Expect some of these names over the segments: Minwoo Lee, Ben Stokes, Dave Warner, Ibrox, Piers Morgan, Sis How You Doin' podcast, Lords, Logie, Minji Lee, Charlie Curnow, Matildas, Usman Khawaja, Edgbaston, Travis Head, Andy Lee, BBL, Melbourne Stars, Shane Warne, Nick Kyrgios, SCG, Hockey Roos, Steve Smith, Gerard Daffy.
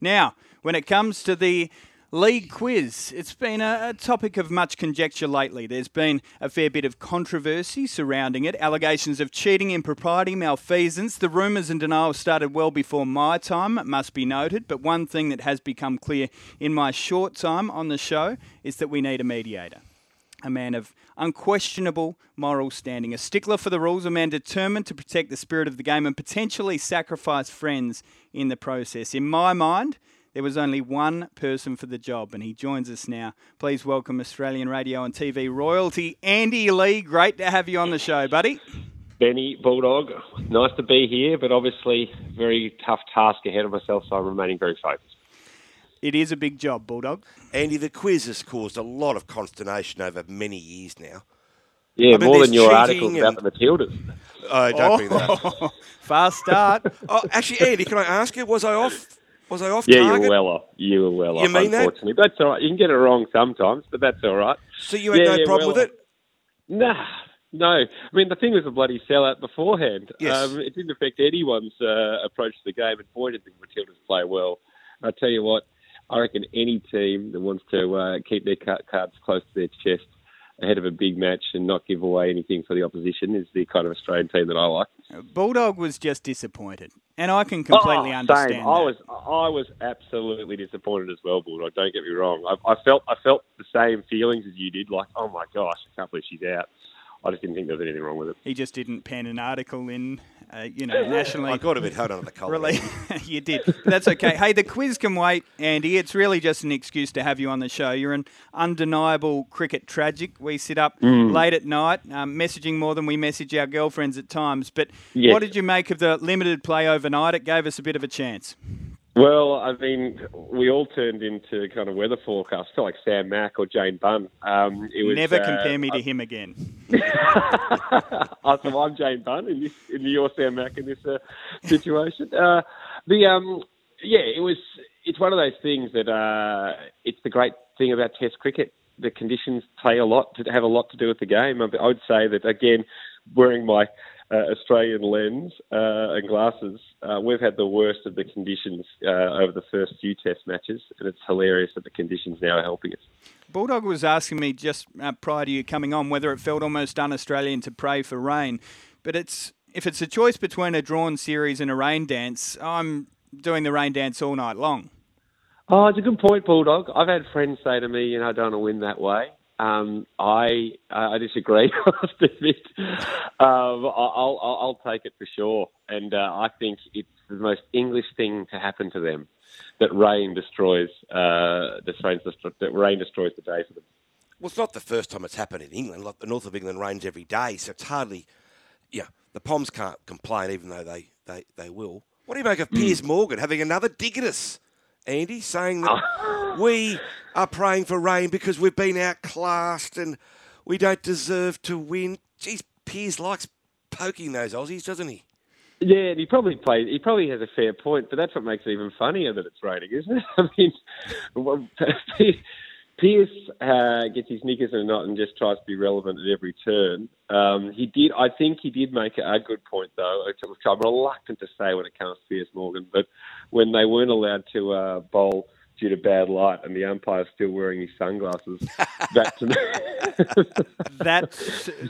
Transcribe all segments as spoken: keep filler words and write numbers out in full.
Now, when it comes to the league quiz, it's been a topic of much conjecture lately. There's been a fair bit of controversy surrounding it, allegations of cheating, impropriety, malfeasance. The rumours and denials started well before my time, it must be noted. But one thing that has become clear in my short time on the show is that we need a mediator. A man of unquestionable moral standing, a stickler for the rules, a man determined to protect the spirit of the game and potentially sacrifice friends in the process. In my mind, there was only one person for the job, and he joins us now. Please welcome Australian radio and T V royalty, Andy Lee. Great to have you on the show, buddy. Benny Bulldog, nice to be here, but obviously very tough task ahead of myself, so I'm remaining very focused. It is a big job, Bulldog. Andy, the quiz has caused a lot of consternation over many years now. Yeah, I mean, more than your articles and... about the Matildas. Oh, don't oh, bring that up. Fast start. Oh, actually, Andy, can I ask you, was I off Was I off yeah, target? Yeah, you were well off. You were well you off, mean unfortunately. That? But that's all right. You can get it wrong sometimes, but that's all right. So you had yeah, no yeah, problem well with it? Nah, no. I mean, the thing was a bloody sellout beforehand. Yes. Um, it didn't affect anyone's uh, approach to the game, and boy, did the Matildas play well. I tell you what, I reckon any team that wants to uh, keep their cards close to their chest ahead of a big match and not give away anything for the opposition is the kind of Australian team that I like. Bulldog was just disappointed, and I can completely oh, understand same. that. I was, I was absolutely disappointed as well, Bulldog. Don't get me wrong. I, I felt, I felt the same feelings as you did. Like, oh my gosh, I can't believe she's out. I just didn't think there was anything wrong with it. He just didn't pen an article in, uh, you know, nationally. I got a bit hot on the collar. You did. That's okay. Hey, the quiz can wait, Andy. It's really just an excuse to have you on the show. You're an undeniable cricket tragic. We sit up mm. late at night, um, messaging more than we message our girlfriends at times. But yes. What did you make of the limited play overnight? It gave us a bit of a chance. Well, I mean, we all turned into kind of weather forecasts, kind of like Sam Mack or Jane Bunn. Um, it was, Never compare uh, me to I, him again. I, so I'm Jane Bunn, and, this, and you're Sam Mack in this uh, situation. Uh, the um, yeah, it was. It's one of those things that uh, it's the great thing about Test cricket. The conditions play a lot to have a lot to do with the game. I would say that again, wearing my Uh, Australian lens uh, and glasses, uh, we've had the worst of the conditions uh, over the first few Test matches, and it's hilarious that the conditions now are helping us. Bulldog was asking me just uh, prior to you coming on whether it felt almost un-Australian to pray for rain, but it's if it's a choice between a drawn series and a rain dance, I'm doing the rain dance all night long. Oh, it's a good point, Bulldog. I've had friends say to me, you know, I don't want to win that way. Um, I uh, I disagree. um, I'll, I'll I'll take it for sure, and uh, I think it's the most English thing to happen to them that rain destroys uh, the rain destroys, that rain destroys the day for them. Well, it's not the first time it's happened in England. Like the north of England rains every day, so it's hardly yeah. The Poms can't complain, even though they they, they will. What do you make of mm. Piers Morgan having another dig at us? Andy, saying that oh. we are praying for rain because we've been outclassed and we don't deserve to win. Geez, Piers likes poking those Aussies, doesn't he? Yeah, and he probably plays. He probably has a fair point, but that's what makes it even funnier that it's raining, isn't it? I mean, well, Piers uh, gets his knickers in a knot and just tries to be relevant at every turn. Um, he did. I think he did make a good point, though, which I'm reluctant to say when it comes to Piers Morgan, but when they weren't allowed to uh, bowl due to bad light and the umpire's still wearing his sunglasses, that to me... that,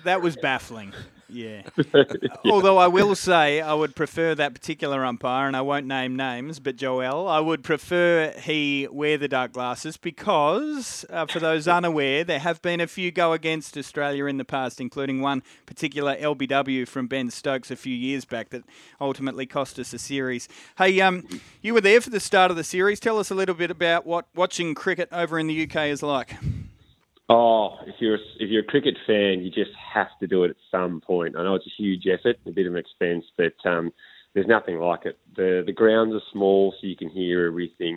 that was baffling. Yeah. yeah. Although I will say I would prefer that particular umpire, and I won't name names, but Joel, I would prefer he wear the dark glasses because, uh, for those unaware, there have been a few go against Australia in the past, including one particular L B W from Ben Stokes a few years back that ultimately cost us a series. Hey, um, you were there for the start of the series. Tell us a little bit about what watching cricket over in the U K is like. Oh, if you're, if you're a cricket fan, you just have to do it at some point. I know it's a huge effort, a bit of an expense, but um, there's nothing like it. The the grounds are small, so you can hear everything.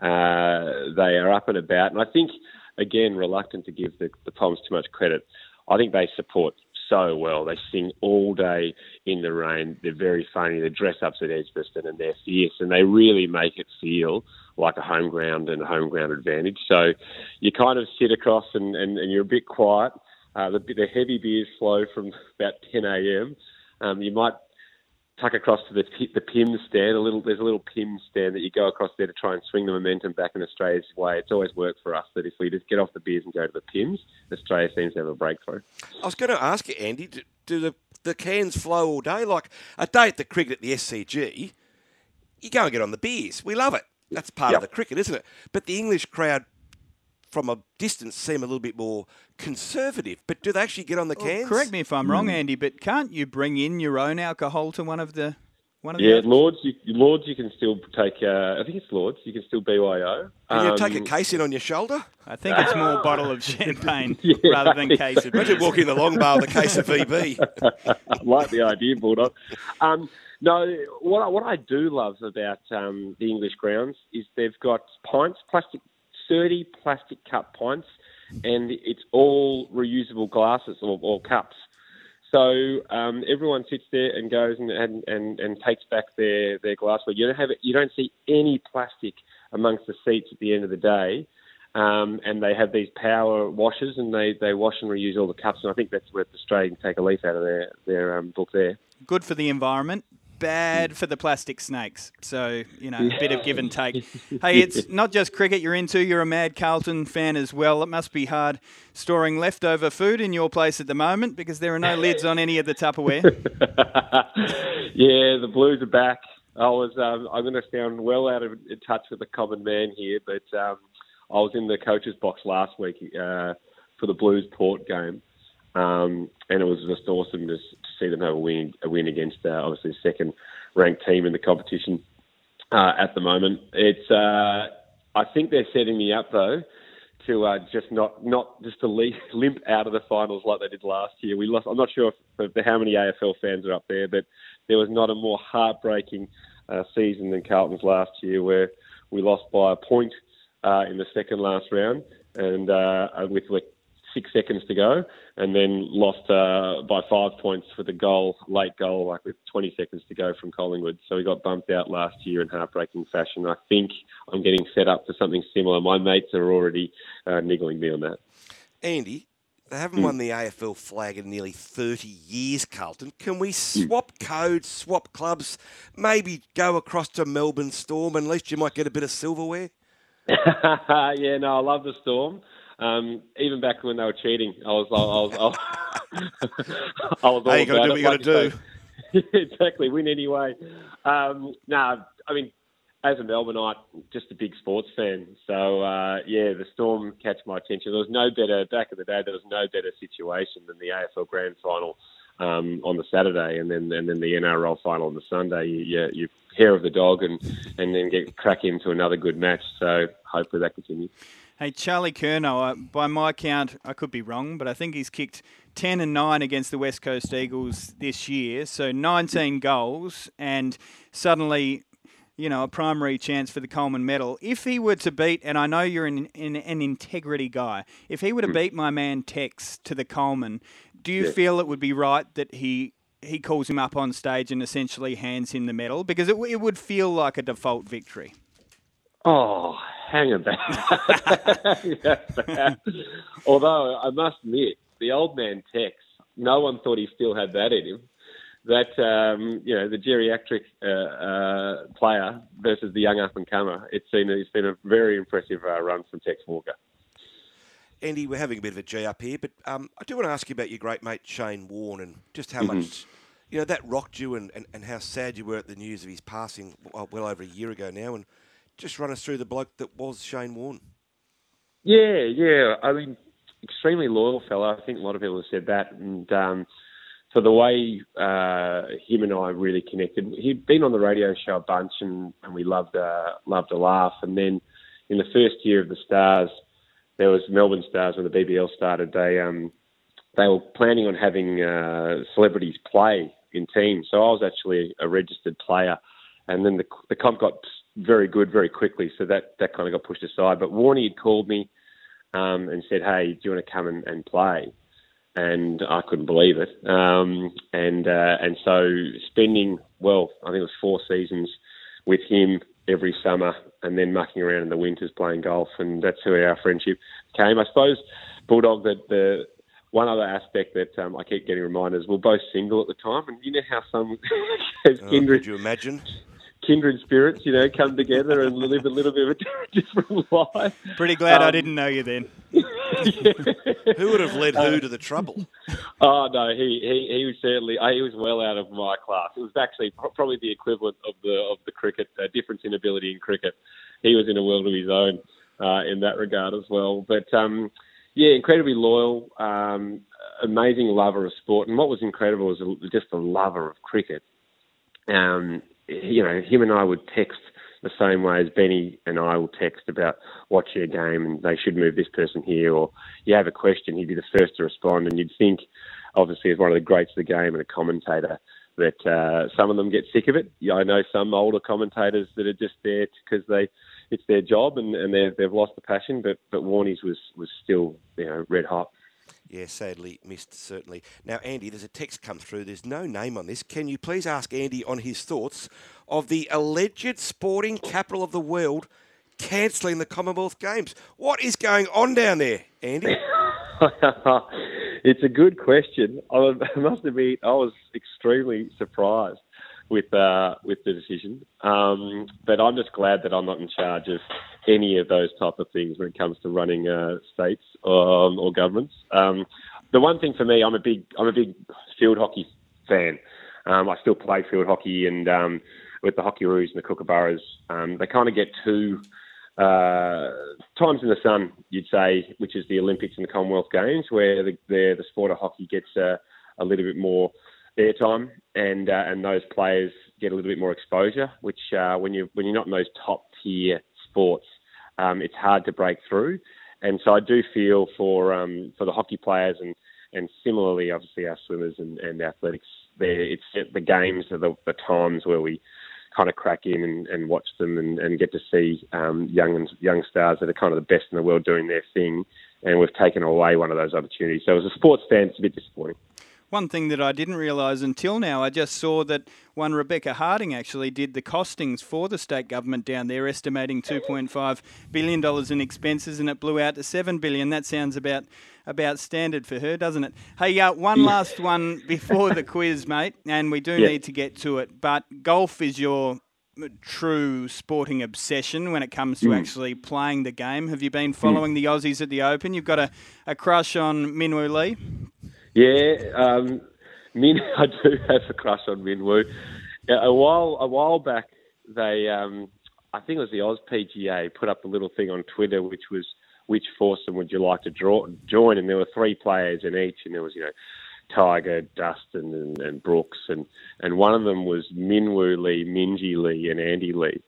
Uh, they are up and about. And I think, again, reluctant to give the, the Poms too much credit. I think they support so well. They sing all day in the rain. They're very funny. They dress up at Edgbaston and they're fierce, and they really make it feel like a home ground and a home ground advantage. So you kind of sit across and, and, and you're a bit quiet. Uh, the, the heavy beers flow from about ten a.m. Um, you might tuck across to the the P I M stand. A little, there's a little P I M stand that you go across there to try and swing the momentum back in Australia's way. It's always worked for us that if we just get off the beers and go to the P I Ms, Australia seems to have a breakthrough. I was going to ask you, Andy, do, do the, the cans flow all day? Like a day at the cricket at the S C G, you go and get on the beers. We love it. That's part yep. of the cricket, isn't it? But the English crowd from a distance seem a little bit more conservative, but do they actually get on the cans? Well, correct me if I'm wrong, Andy, but can't you bring in your own alcohol to one of the one of yeah, the Lords? You, Lords, you can still take. Uh, I think it's Lords. You can still B Y O. Can you um, take a case in on your shoulder? I think it's more a bottle of champagne yeah, rather than case of. Imagine walking the long bar with a case of V B. I like the idea, Bulldog. Um, No, what I, what I do love about um, the English grounds is they've got pints, plastic, sturdy plastic cup pints, and it's all reusable glasses or, or cups. So um, everyone sits there and goes and, and, and, and takes back their, their glassware. You don't have you don't see any plastic amongst the seats at the end of the day. Um, and they have these power washers, and they, they wash and reuse all the cups. And I think that's where Australia can take a leaf out of their, their um, book there. Good for the environment. Bad for the plastic snakes. So, you know, a bit of give and take. Hey, it's not just cricket you're into. You're a mad Carlton fan as well. It must be hard storing leftover food in your place at the moment because there are no lids on any of the Tupperware. Yeah, the Blues are back. I was, um, I'm going to sound well out of in touch with the common man here, but um, I was in the coach's box last week uh, for the Blues-Port game. Um, and it was just awesome to, to see them have a win, a win against uh, obviously the second-ranked team in the competition uh, at the moment. It's uh, I think they're setting me up though to uh, just not not just to leap, limp out of the finals like they did last year. We lost. I'm not sure if, if, how many A F L fans are up there, but there was not a more heartbreaking uh, season than Carlton's last year, where we lost by a point uh, in the second last round, and uh, with like. six seconds to go, and then lost uh, by five points with a goal, late goal, like with twenty seconds to go from Collingwood. So we got bumped out last year in heartbreaking fashion. I think I'm getting set up for something similar. My mates are already uh, niggling me on that. Andy, they haven't mm. won the A F L flag in nearly thirty years, Carlton. Can we swap mm. codes, swap clubs, maybe go across to Melbourne Storm, and at least you might get a bit of silverware? Yeah, no, I love the Storm. Um, even back when they were cheating, I was, I was, I was, I was all hey, about it. You got to do what you got to do. Exactly, win anyway. Um, no, nah, I mean, as a Melbourneite, just a big sports fan. So uh, yeah, the Storm catch my attention. There was no better back in the day. There was no better situation than the A F L Grand Final um, on the Saturday, and then and then the N R L Final on the Sunday. You, you, you hair of the dog, and and then get crack into another good match. So hopefully that continues. Hey, Charlie Curnow, by my count, I could be wrong, but I think he's kicked ten and nine against the West Coast Eagles this year, so nineteen goals, and suddenly, you know, a primary chance for the Coleman Medal. If he were to beat, and I know you're an, an, an integrity guy, if he were to beat my man Tex to the Coleman, do you yeah. feel it would be right that he he calls him up on stage and essentially hands him the medal? Because it, it would feel like a default victory. Oh, hang about. Although, I must admit, the old man Tex, no one thought he still had that in him. That, um, you know, the geriatric uh, uh, player versus the young up-and-comer. It's been, it's been a very impressive uh, run from Tex Walker. Andy, we're having a bit of a G up here, but um, I do want to ask you about your great mate Shane Warne, and just how mm-hmm. much... You know, that rocked you, and, and, and how sad you were at the news of his passing well over a year ago now, and... Just run us through the bloke that was Shane Warne. Yeah, yeah. I mean, extremely loyal fella. I think a lot of people have said that. And um, so the way uh, him and I really connected, he'd been on the radio show a bunch, and, and we loved uh, loved a laugh. And then in the first year of the Stars, there was Melbourne Stars when the B B L started. They um, they were planning on having uh, celebrities play in teams. So I was actually a registered player. And then the, the comp got very good very quickly, so that, that kind of got pushed aside. But Warnie had called me um, and said, hey, do you want to come and, and play? And I couldn't believe it. Um, and uh, and so spending, well, I think it was four seasons with him every summer, and then mucking around in the winters playing golf, and that's where our friendship came. I suppose, Bulldog, that the one other aspect that um, I keep getting reminders, we're both single at the time, and you know how some kindred, oh, could you imagine? kindred spirits, you know, come together and live a little bit of a different life. Pretty glad um, I didn't know you then. Yeah. Who would have led who uh, to the trouble? Oh, no, he, he, he was certainly, he was well out of my class. It was actually probably the equivalent of the of the cricket, uh, difference in ability in cricket. He was in a world of his own uh, in that regard as well. But, um, yeah, incredibly loyal, um, amazing lover of sport. And what was incredible was just a lover of cricket. Um, you know, him and I would text the same way as Benny and I will text about watching a game and they should move this person here, or you have a question, he'd be the first to respond. And you'd think, obviously, as one of the greats of the game and a commentator, that uh, some of them get sick of it. Yeah, I know some older commentators that are just there because they it's their job and, and they've, they've lost the passion, but, but Warnie's was, was still, you know, red hot. Yeah, sadly missed, certainly. Now, Andy, there's a text come through. There's no name on this. Can you please ask Andy on his thoughts of the alleged sporting capital of the world cancelling the Commonwealth Games? What is going on down there, Andy? It's a good question. I must admit, I was extremely surprised with uh, with the decision. Um, but I'm just glad that I'm not in charge of any of those type of things when it comes to running uh, states um, or governments. Um, the one thing for me, I'm a big I'm a big field hockey fan. Um, I still play field hockey, and um, with the Hockey Roos and the Kookaburras, um, they kind of get two uh, times in the sun, you'd say, which is the Olympics and the Commonwealth Games, where the, the, the sport of hockey gets uh, a little bit more airtime, and uh, and those players get a little bit more exposure. Which uh, when you when you're not in those top tier sports, um, it's hard to break through. And so I do feel for um, for the hockey players, and, and similarly, obviously our swimmers and, and athletics. There, it's the games are the, the times where we kind of crack in and, and watch them and, and get to see um, young young stars that are kind of the best in the world doing their thing. And we've taken away one of those opportunities. So as a sports fan, it's a bit disappointing. One thing that I didn't realise until now, I just saw that one Rebecca Harding actually did the costings for the state government down there, estimating two point five billion dollars in expenses, and it blew out to seven billion dollars. That sounds about about standard for her, doesn't it? Hey, uh, one last one before the quiz, mate, and we do yeah. need to get to it, but golf is your true sporting obsession when it comes to mm. actually playing the game. Have you been following mm. the Aussies at the Open? You've got a, a crush on Minwoo Lee? Yeah, um, Min, I do have a crush on Minwoo. A while, a while back, they, um, I think it was the Aus P G A, put up a little thing on Twitter, which was, which foursome would you like to draw, join? And there were three players in each, and there was, you know, Tiger, Dustin, and, and Brooks, and, and one of them was Minwoo Lee, Minji Lee, and Andy Lee,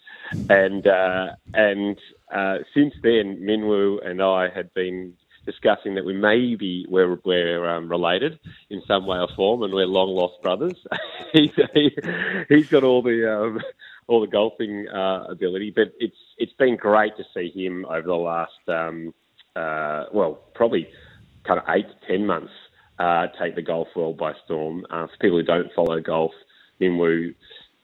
and uh, and uh, since then, Minwoo and I had been discussing that we maybe we're, we're um, related in some way or form, and we're long lost brothers. he's, he, he's got all the um, all the golfing uh, ability, but it's it's been great to see him over the last um, uh, well probably kind of eight to ten months uh, take the golf world by storm. Uh, for people who don't follow golf, Minwoo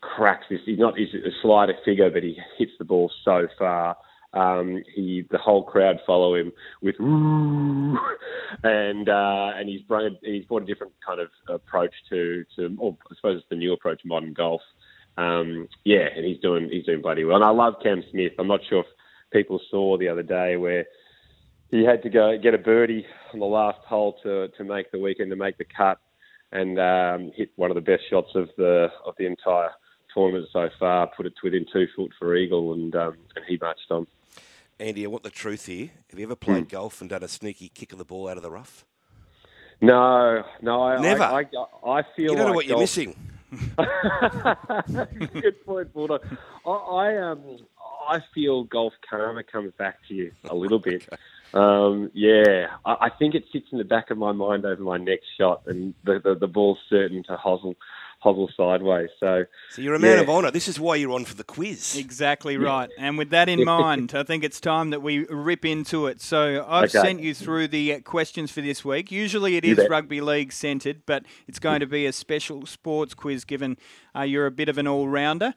cracks this. He's not he's a slighter figure, but he hits the ball so far. Um, he, the whole crowd follow him with ooh, and uh, and he's brought he's brought a different kind of approach to to or I suppose it's the new approach to modern golf. Um, yeah, and he's doing he's doing bloody well. And I love Cam Smith. I'm not sure if people saw the other day where he had to go get a birdie on the last hole to to make the weekend to make the cut, and um, hit one of the best shots of the of the entire tournament so far. Put it within two foot for eagle, and um, and he marched on. Andy, I want the truth here. Have you ever played mm. golf and done a sneaky kick of the ball out of the rough? No, no. I, Never. I, I, I feel you don't like know what golf... you're missing. Good point, Bulldog. I, I, um, I feel golf karma comes back to you a little bit. Okay. Um, yeah, I, I think it sits in the back of my mind over my next shot, and the, the, the ball's certain to hosel. hobble sideways. So so you're a man yeah. of honour. This is why you're on for the quiz. Exactly right. And with that in mind, I think it's time that we rip into it. So I've okay. sent you through the questions for this week. Usually it you is bet. rugby league centred, but it's going to be a special sports quiz given uh, you're a bit of an all-rounder.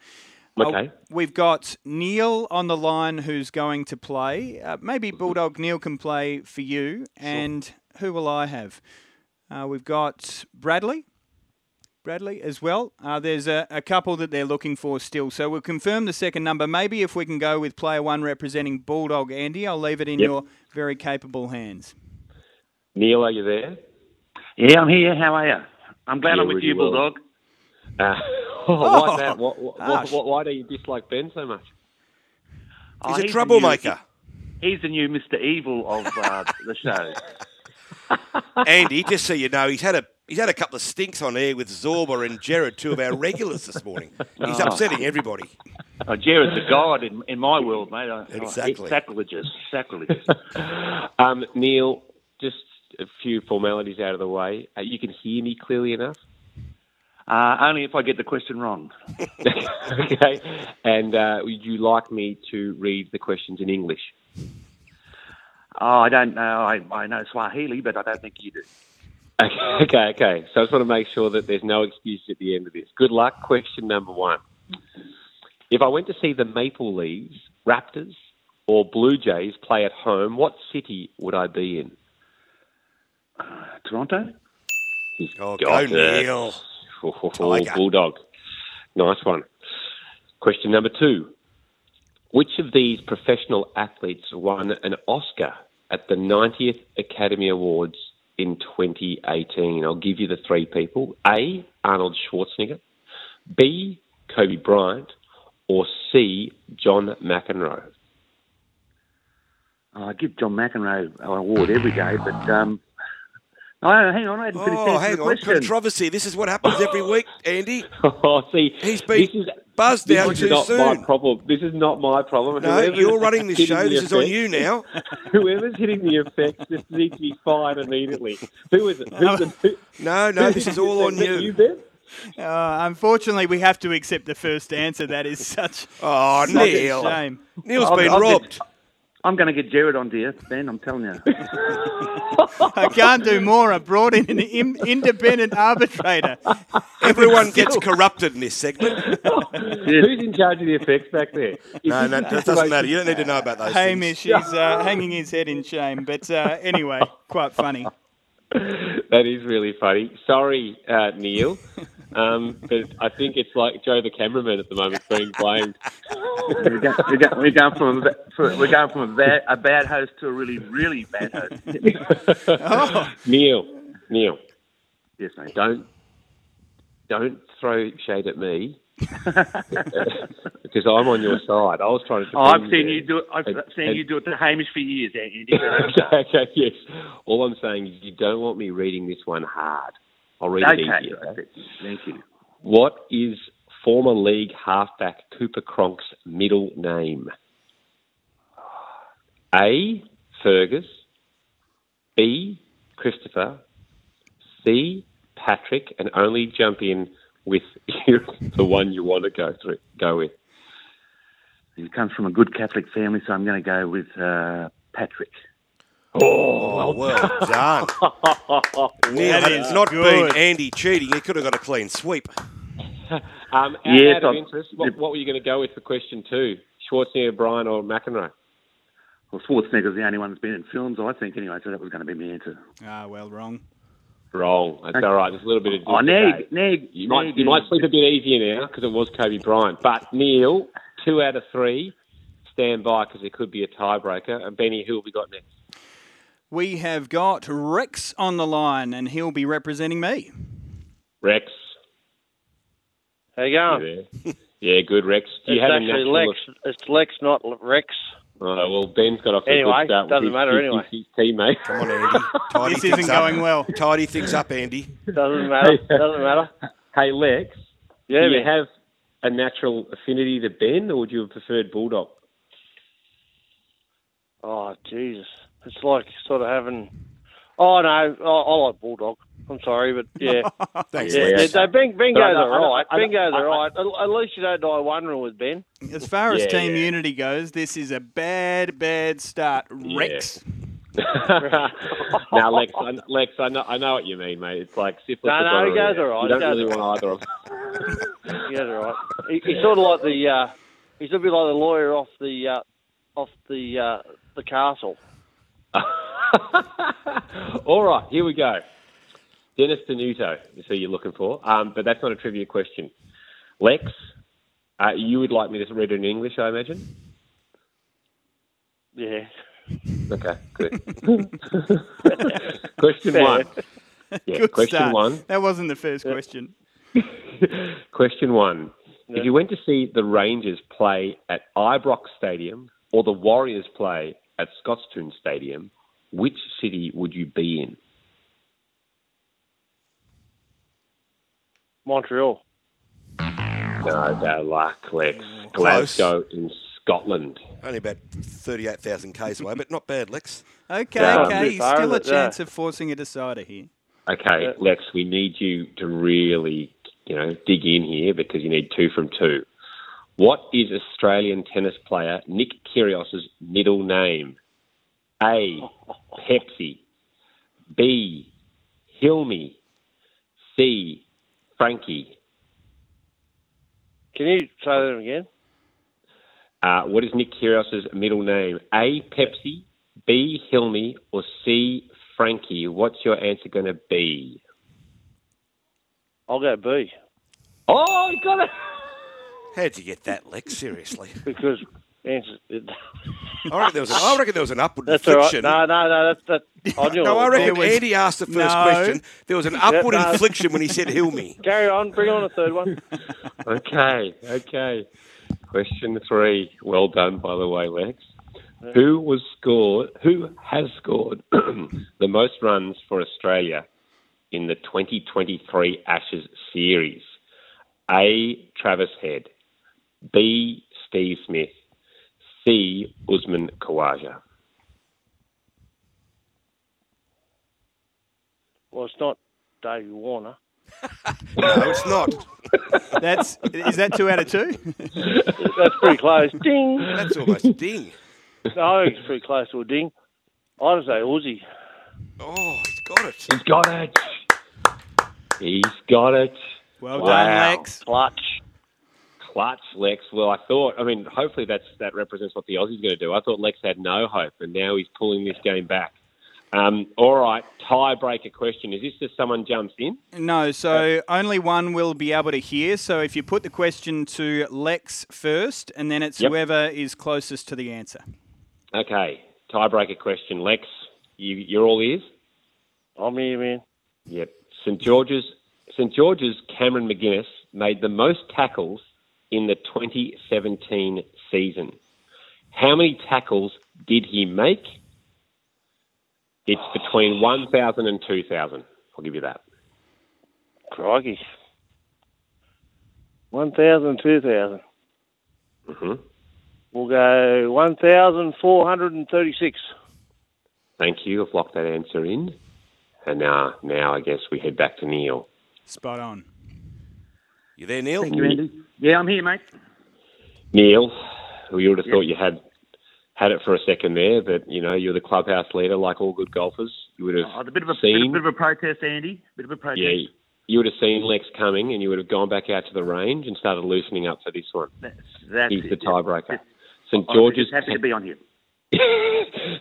Okay. Uh, we've got Neil on the line who's going to play. Uh, maybe Bulldog Neil can play for you. Sure. And who will I have? Uh, we've got Bradley. Bradley as well. Uh, there's a, a couple that they're looking for still. So we'll confirm the second number. Maybe if we can go with player one representing Bulldog, Andy, I'll leave it in yep. your very capable hands. Neil, are you there? Yeah, I'm here. How are you? I'm glad yeah, I'm with really you, well. Bulldog. Uh, oh, oh, like that. What, what, what, what, why do you dislike Ben so much? He's oh, a he's troublemaker. New, he's the new Mister Evil of uh, the show. Andy, just so you know, he's had a He's had a couple of stinks on air with Zorba and Jared, two of our regulars this morning. He's oh. upsetting everybody. Oh, Jared's a god in, in my world, mate. I, exactly. I, sacrilegious. Sacrilegious. um, Neil, just a few formalities out of the way. Uh, you can hear me clearly enough? Uh, only if I get the question wrong. Okay. And uh, would you like me to read the questions in English? Oh, I don't know. I, I know Swahili, but I don't think you do. Okay, okay. So I just want to make sure that there's no excuse at the end of this. Good luck. Question number one. If I went to see the Maple Leafs, Raptors, or Blue Jays play at home, what city would I be in? Uh, Toronto? Oh, go Neil. Oh, oh, oh, Bulldog. Nice one. Question number two. Which of these professional athletes won an Oscar at the ninetieth Academy Awards in twenty eighteen? I'll give you the three people. A, Arnold Schwarzenegger. B, Kobe Bryant. Or C, John McEnroe. Oh, I give John McEnroe an award every day, but um, oh, hang on, I hadn't finished oh, hang the on. Question. Controversy. This is what happens every week, Andy. oh, see, he's been this is, buzzed this out is too not soon. My problem. This is not my problem. No, Whoever's you're running this show. This effects, is on you now. Whoever's hitting the effects just needs to be fired immediately. Who is it? Who's the, who, no, no, this is all on you. you Ben? Uh, unfortunately, we have to accept the first answer. That is such, oh, such Neil. a shame. Neil's I'll, been I'll robbed. Get, I'm going to get Jared on to you, Ben, I'm telling you. I can't do more. I brought in an in- independent arbitrator. Everyone gets corrupted in this segment. Who's in charge of the effects back there? No, no, that doesn't matter. You don't need to know about those Hamish things. Hamish is uh, hanging his head in shame. But uh, anyway, quite funny. That is really funny. Sorry, uh, Neil. Um, but I think it's like Joe the cameraman at the moment being blamed. we're, going, we're, going, we're going from, a, we're going from a, bad, a bad host to a really, really bad host. oh. Neil, Neil. Yes, mate. Don't, don't throw shade at me because I'm on your side. I was trying to. Oh, I've seen you, you do it. I've and, seen and, you do it to Hamish for years, Andy. okay, okay, yes. All I'm saying is you don't want me reading this one hard. I'll read okay. it easier. Okay? Thank you. What is former league halfback Cooper Cronk's middle name? A, Fergus. B, Christopher. C, Patrick. And only jump in with the one you want to go through. Go with. He comes from a good Catholic family, so I'm going to go with uh, Patrick. Oh, well done. Neil, had it not good. been Andy cheating, he could have got a clean sweep. um, yes, out of I'm, interest, what, what were you going to go with for question two? Schwarzenegger, Bryan or McEnroe? Well, Schwarzenegger's the only one that's been in films, I think, anyway, so that was going to be my answer. Ah, well, wrong. Wrong. That's okay. all right. There's a little bit of... Oh, neg, neg, you, neg, might, neg. you might sleep a bit easier now because it was Kobe Bryant. But, Neil, two out of three, stand by because it could be a tiebreaker. And, Benny, who have we got next? We have got Rex on the line, and he'll be representing me. Rex. How you going? You yeah, good, Rex. Do you it's have actually Lex. Look? It's Lex, not Rex. Oh, well, Ben's got off anyway, a good start. Anyway, doesn't his, matter his, anyway. His, his teammate. Come on, Andy. Tidy this isn't up. going well. Tidy things up, Andy. Doesn't matter. Doesn't matter. Hey, Lex, yeah, do you have a natural affinity to Ben, or would you have preferred Bulldog? Oh, Jesus. It's like sort of having... Oh, no, I, I like Bulldog. I'm sorry, but yeah. Thanks, yeah, yeah, so Bing, Bingo's all right. Bingo's all right. At least you don't die wondering with Ben. As far as yeah, team yeah. unity goes, this is a bad, bad start. Rex. Yeah. Now, Lex, I, Lex I, know, I know what you mean, mate. It's like... No, no, he goes all right. You don't really right. want either of them. He goes all right. He, he's sort of like the... Uh, he's a bit like the lawyer off the, uh, off the, uh, the castle. All right, here we go. Dennis Denuto is who you're looking for, um, but that's not a trivia question. Lex, uh, you would like me to read it in English, I imagine? Yeah. Okay, good. Question Fair. one. Yeah, good question start. one. That wasn't the first yeah. question. Question one. Yeah. If you went to see the Rangers play at Ibrox Stadium or the Warriors play at Scotstoun Stadium, which city would you be in? Montreal. No, bad luck, Lex. Glasgow in Scotland. Only about thirty-eight thousand k's away, but not bad, Lex. Okay, um, okay. Still a chance yeah. of forcing a decider here. Okay, yeah. Lex, we need you to really, you know, dig in here because you need two from two. What is Australian tennis player Nick Kyrgios' middle name? A, Pepsi. B, Hilmi. C, Frankie. Can you say that again? Uh, what is Nick Kyrgios' middle name? A, Pepsi. B, Hilmi. Or C, Frankie. What's your answer going to be? I'll go B. Oh, you got it! How'd you get that, Lex? Seriously. Because answer, it, I, reckon there was a, I reckon there was an upward that's infliction. Right. No, no, no. That's, that's, I knew no, I reckon was, Andy asked the first no. question. There was an upward no. infliction when he said Hilmi. Carry on. Bring on a third one. Okay, okay. Question three. Well done, by the way, Lex. Yeah. Who was scored? Who has scored the most runs for Australia in the twenty twenty-three Ashes series? A, Travis Head. B, Steve Smith. C, Usman Khawaja. Well, it's not Dave Warner. No, it's not. That's is that two out of two? That's pretty close. Ding. That's almost ding. No, it's pretty close to a ding. I'd say Aussie. Oh, he's got it. He's got it. He's got it. Well wow. done, Lex. Clutch. Clutch, Lex. Well, I thought, I mean, hopefully that's that represents what the Aussies are going to do. I thought Lex had no hope, and now he's pulling this game back. Um, all right, tiebreaker question. Is this just someone jumps in? No, so only one will be able to hear. So if you put the question to Lex first, and then it's yep. whoever is closest to the answer. Okay, tiebreaker question. Lex, you, you're all ears? I'm here, man. Yep. St George's, St George's Cameron McGuinness made the most tackles in the twenty seventeen season. How many tackles did he make? It's between one thousand and two thousand. I'll give you that. Crikey. one thousand and two thousand. Mm-hmm. We'll go one thousand four hundred thirty-six. Thank you. I've locked that answer in. And uh, now I guess we head back to Neil. Spot on. You there, Neil? Thank you, Andy. Yeah, I'm here, mate. Neil, we would have yep. thought you had... Had it for a second there, but, you know, you're the clubhouse leader like all good golfers. You would have oh, a bit of a, seen... A bit of a protest, Andy. Bit of a protest. Yeah, you would have seen Lex coming and you would have gone back out to the range and started loosening up for this one. That's, that's He's it. the tiebreaker. St George's... Happy Cam- to be on here.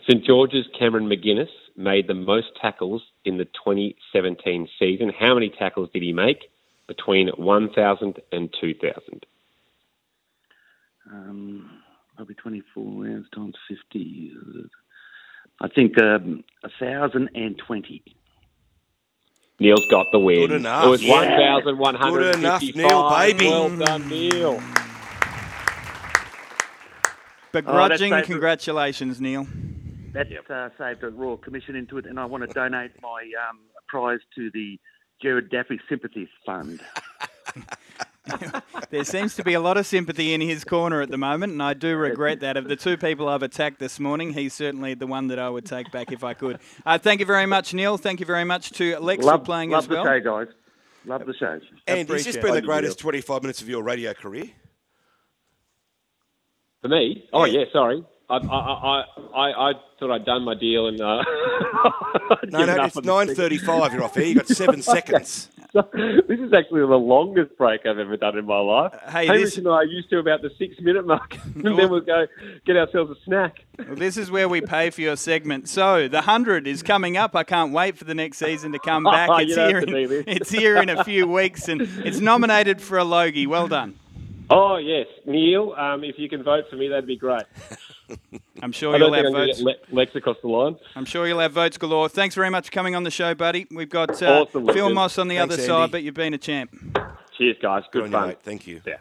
St George's Cameron McGuinness made the most tackles in the twenty seventeen season. How many tackles did he make? Between one thousand and two thousand. Um... Probably twenty-four rounds times fifty. I think um, one thousand twenty. Neil's got the win. Good enough. It was yeah. one thousand one hundred fifty-five. Good enough, Neil, baby. Well done, Neil. Begrudging oh, congratulations, a, Neil. That yep. uh, saved a Royal Commission into it, and I want to donate my um, prize to the Gerard Daffy Sympathy Fund. There seems to be a lot of sympathy in his corner at the moment, and I do regret that. Of the two people I've attacked this morning, he's certainly the one that I would take back if I could. Uh, thank you very much, Neil. Thank you very much to Lex love, for playing love as well. Love the show, guys. Love the show. And has this been the greatest twenty-five minutes of your radio career? For me? Oh, yeah, sorry. I I I, I thought I'd done my deal. and uh, No, no, it's nine thirty-five. You're off here. You've got seven seconds. This is actually the longest break I've ever done in my life. Hey, Hamish this... and I used to about the six-minute mark, and then we'll go get ourselves a snack. Well, this is where we pay for your segment. So the one hundred is coming up. I can't wait for the next season to come back. It's, you know, here, in, it's here in a few weeks, and it's nominated for a Logie. Well done. Oh, yes. Neil, um, if you can vote for me, that'd be great. I'm sure you'll have votes. Le- Lex across the line. I'm sure you'll have votes galore. Thanks very much for coming on the show, buddy. We've got uh, awesome Phil Moss on the Thanks, other Andy. side, but you've been a champ. Cheers, guys. Good, Good fun. Night. Thank you. Yeah.